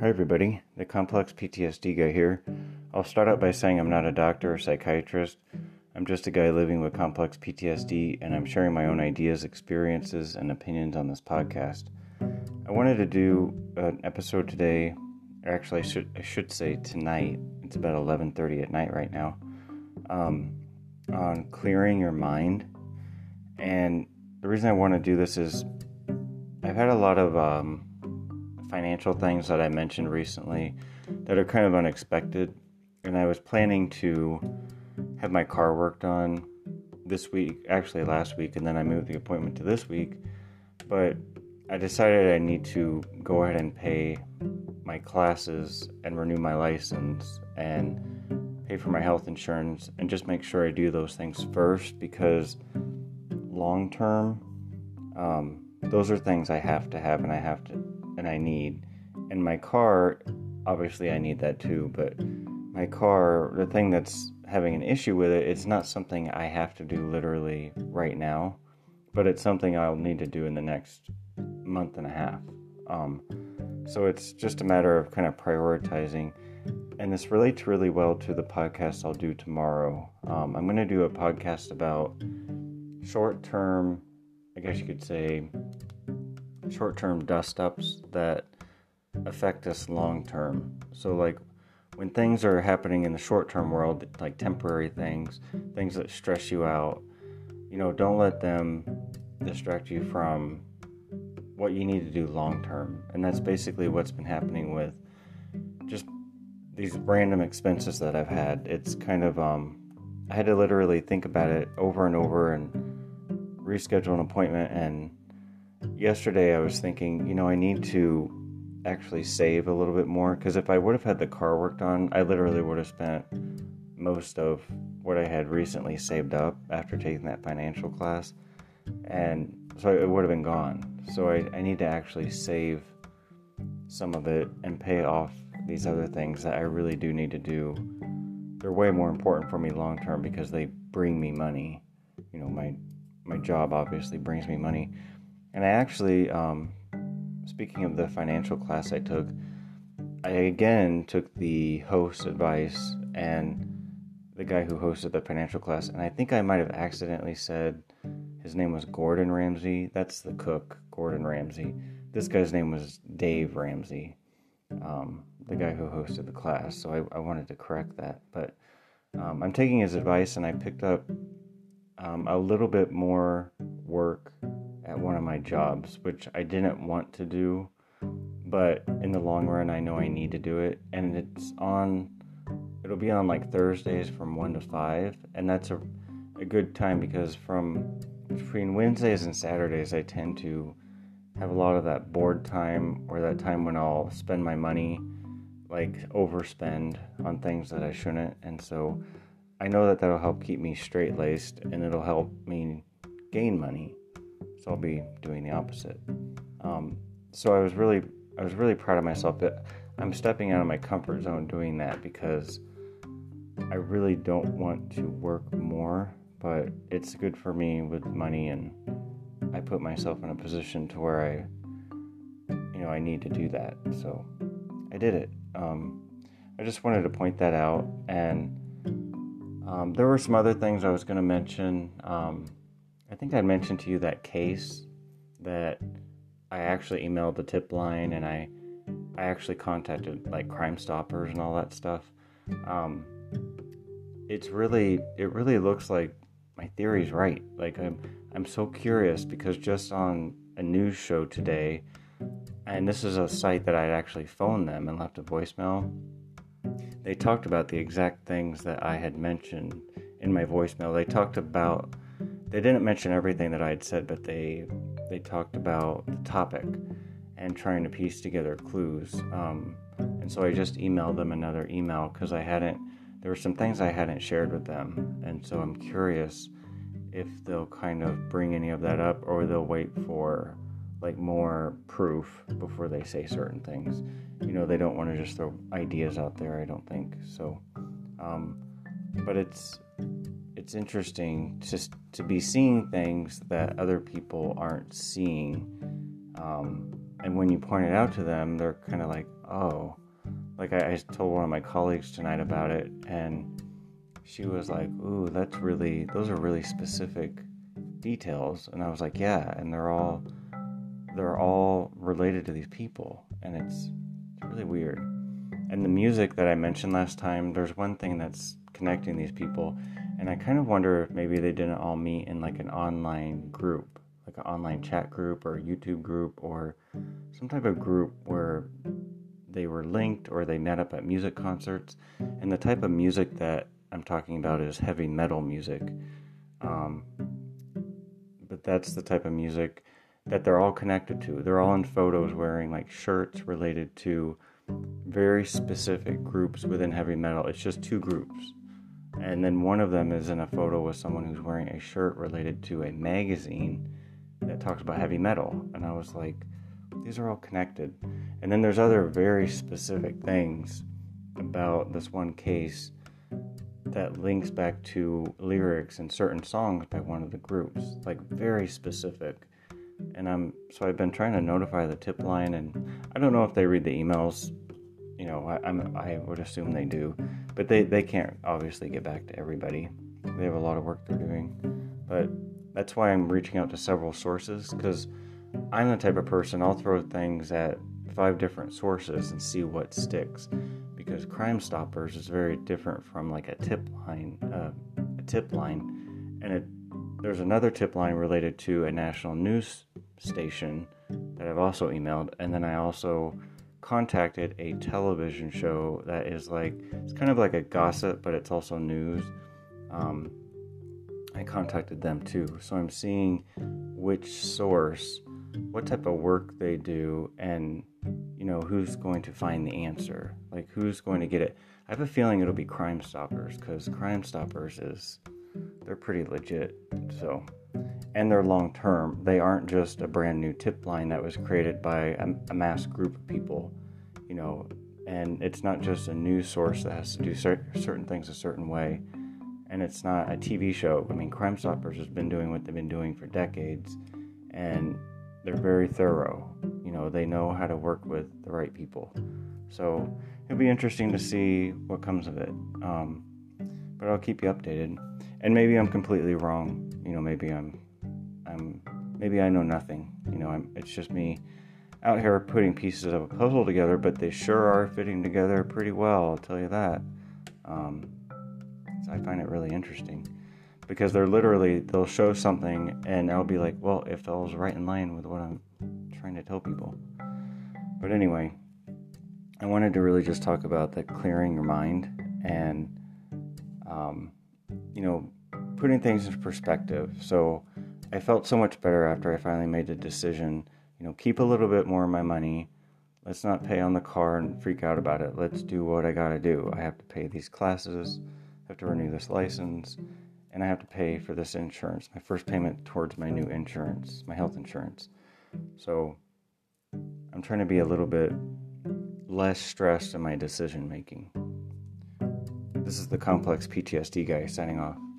Hi everybody, the Complex PTSD guy here. I'll start out by saying I'm not a doctor or psychiatrist. I'm just a guy living with complex PTSD, and I'm sharing my own ideas, experiences, and opinions on this podcast. I wanted to do an episode today, or actually I should say tonight. It's about 11:30 at night right now, on clearing your mind. And the reason I want to do this is I've had a lot of financial things that I mentioned recently that are kind of unexpected, and I was planning to have my car worked on this week, actually last week, and then I moved the appointment to this week, but I decided I need to go ahead and pay my classes and renew my license and pay for my health insurance and just make sure I do those things first, because long term, those are things I have to have and I need. And my car, obviously I need that too, but my car, the thing that's having an issue with it, it's not something I have to do literally right now, but it's something I'll need to do in the next month and a half. So it's just a matter of kind of prioritizing. And this relates really well to the podcast I'll do tomorrow. I'm going to do a podcast about short-term, I guess you could say, short-term dust-ups that affect us long-term. So like when things are happening in the short-term world, like temporary things that stress you out, don't let them distract you from what you need to do long-term. And that's basically what's been happening with just these random expenses that I've had. It's kind of, I had to literally think about it over and over and reschedule an appointment. And yesterday I was thinking, I need to actually save a little bit more, because if I would have had the car worked on, I literally would have spent most of what I had recently saved up after taking that financial class, and so it would have been gone. So I need to actually save some of it and pay off these other things that I really do need to do. They're way more important for me long term because they bring me money. My job obviously brings me money. And I actually, speaking of the financial class I took, I again took the host's advice and the guy who hosted the financial class, and I think I might have accidentally said his name was Gordon Ramsey. That's the cook, Gordon Ramsey. This guy's name was Dave Ramsey, the guy who hosted the class, so I wanted to correct that. But I'm taking his advice, and I picked up a little bit more work at one of my jobs, which I didn't want to do, but in the long run I know I need to do it. And it'll be on like Thursdays from 1 to 5, and that's a good time, because from between Wednesdays and Saturdays I tend to have a lot of that bored time, or that time when I'll spend my money, like overspend on things that I shouldn't. And so I know that'll help keep me straight-laced, and it'll help me gain money. So I'll be doing the opposite. So I was really proud of myself that I'm stepping out of my comfort zone doing that, because I really don't want to work more, but it's good for me with money, and I put myself in a position to where I need to do that. So I did it. I just wanted to point that out. And there were some other things I was going to mention. I think I mentioned to you that case that I actually emailed the tip line, and I actually contacted like Crime Stoppers and all that stuff. It really looks like my theory's right. Like I'm so curious, because just on a news show today, and this is a site that I'd actually phoned them and left a voicemail, they talked about the exact things that I had mentioned in my voicemail. They didn't mention everything that I had said, but they talked about the topic and trying to piece together clues. And so I just emailed them another email, because there were some things I hadn't shared with them. And so I'm curious if they'll kind of bring any of that up, or they'll wait for like more proof before they say certain things. They don't want to just throw ideas out there, I don't think. So, but it's interesting just to be seeing things that other people aren't seeing, and when you point it out to them, they're kind of like, oh, like I told one of my colleagues tonight about it, and she was like, ooh, that's really, those are really specific details. And I was like, yeah, and they're all related to these people, and it's really weird. And the music that I mentioned last time, there's one thing that's connecting these people, and I kind of wonder if maybe they didn't all meet in like an online group, like an online chat group or a YouTube group or some type of group where they were linked, or they met up at music concerts. And the type of music that I'm talking about is heavy metal music. But that's the type of music that they're all connected to. They're all in photos wearing like shirts related to very specific groups within heavy metal. It's just two groups. And then one of them is in a photo with someone who's wearing a shirt related to a magazine that talks about heavy metal. And I was like, these are all connected. And then there's other very specific things about this one case that links back to lyrics and certain songs by one of the groups, like very specific. And so I've been trying to notify the tip line, and I don't know if they read the emails. You know, I would assume they do, but they can't obviously get back to everybody. They have a lot of work they're doing, but that's why I'm reaching out to several sources, because I'm the type of person, I'll throw things at 5 different sources and see what sticks, because Crime Stoppers is very different from like a tip line, and there's another tip line related to a national news station that I've also emailed, and then I also contacted a television show that is like, it's kind of like a gossip, but it's also news. I contacted them too, so I'm seeing which source, what type of work they do, and you know, who's going to find the answer, like who's going to get it. I have a feeling it'll be Crime Stoppers, because Crime Stoppers they're pretty legit, so, and they're long term. They aren't just a brand new tip line that was created by a mass group of people, you know, and it's not just a news source that has to do certain things a certain way. And it's not a TV show. I mean, Crime Stoppers has been doing what they've been doing for decades, and they're very thorough. You know, they know how to work with the right people. So it'll be interesting to see what comes of it. But I'll keep you updated. And maybe I'm completely wrong. You know, maybe maybe I know nothing. You know, it's just me out here putting pieces of a puzzle together. But they sure are fitting together pretty well, I'll tell you that. I find it really interesting, because they'll show something and I'll be like, well, if that was right in line with what I'm trying to tell people. But anyway, I wanted to really just talk about that, clearing your mind and, you know, putting things into perspective. So I felt so much better after I finally made the decision, you know, keep a little bit more of my money. Let's not pay on the car and freak out about it. Let's do what I got to do. I have to pay these classes, have to renew this license, and I have to pay for this insurance, my first payment towards my new insurance, my health insurance. So I'm trying to be a little bit less stressed in my decision making. This is the Complex PTSD guy signing off.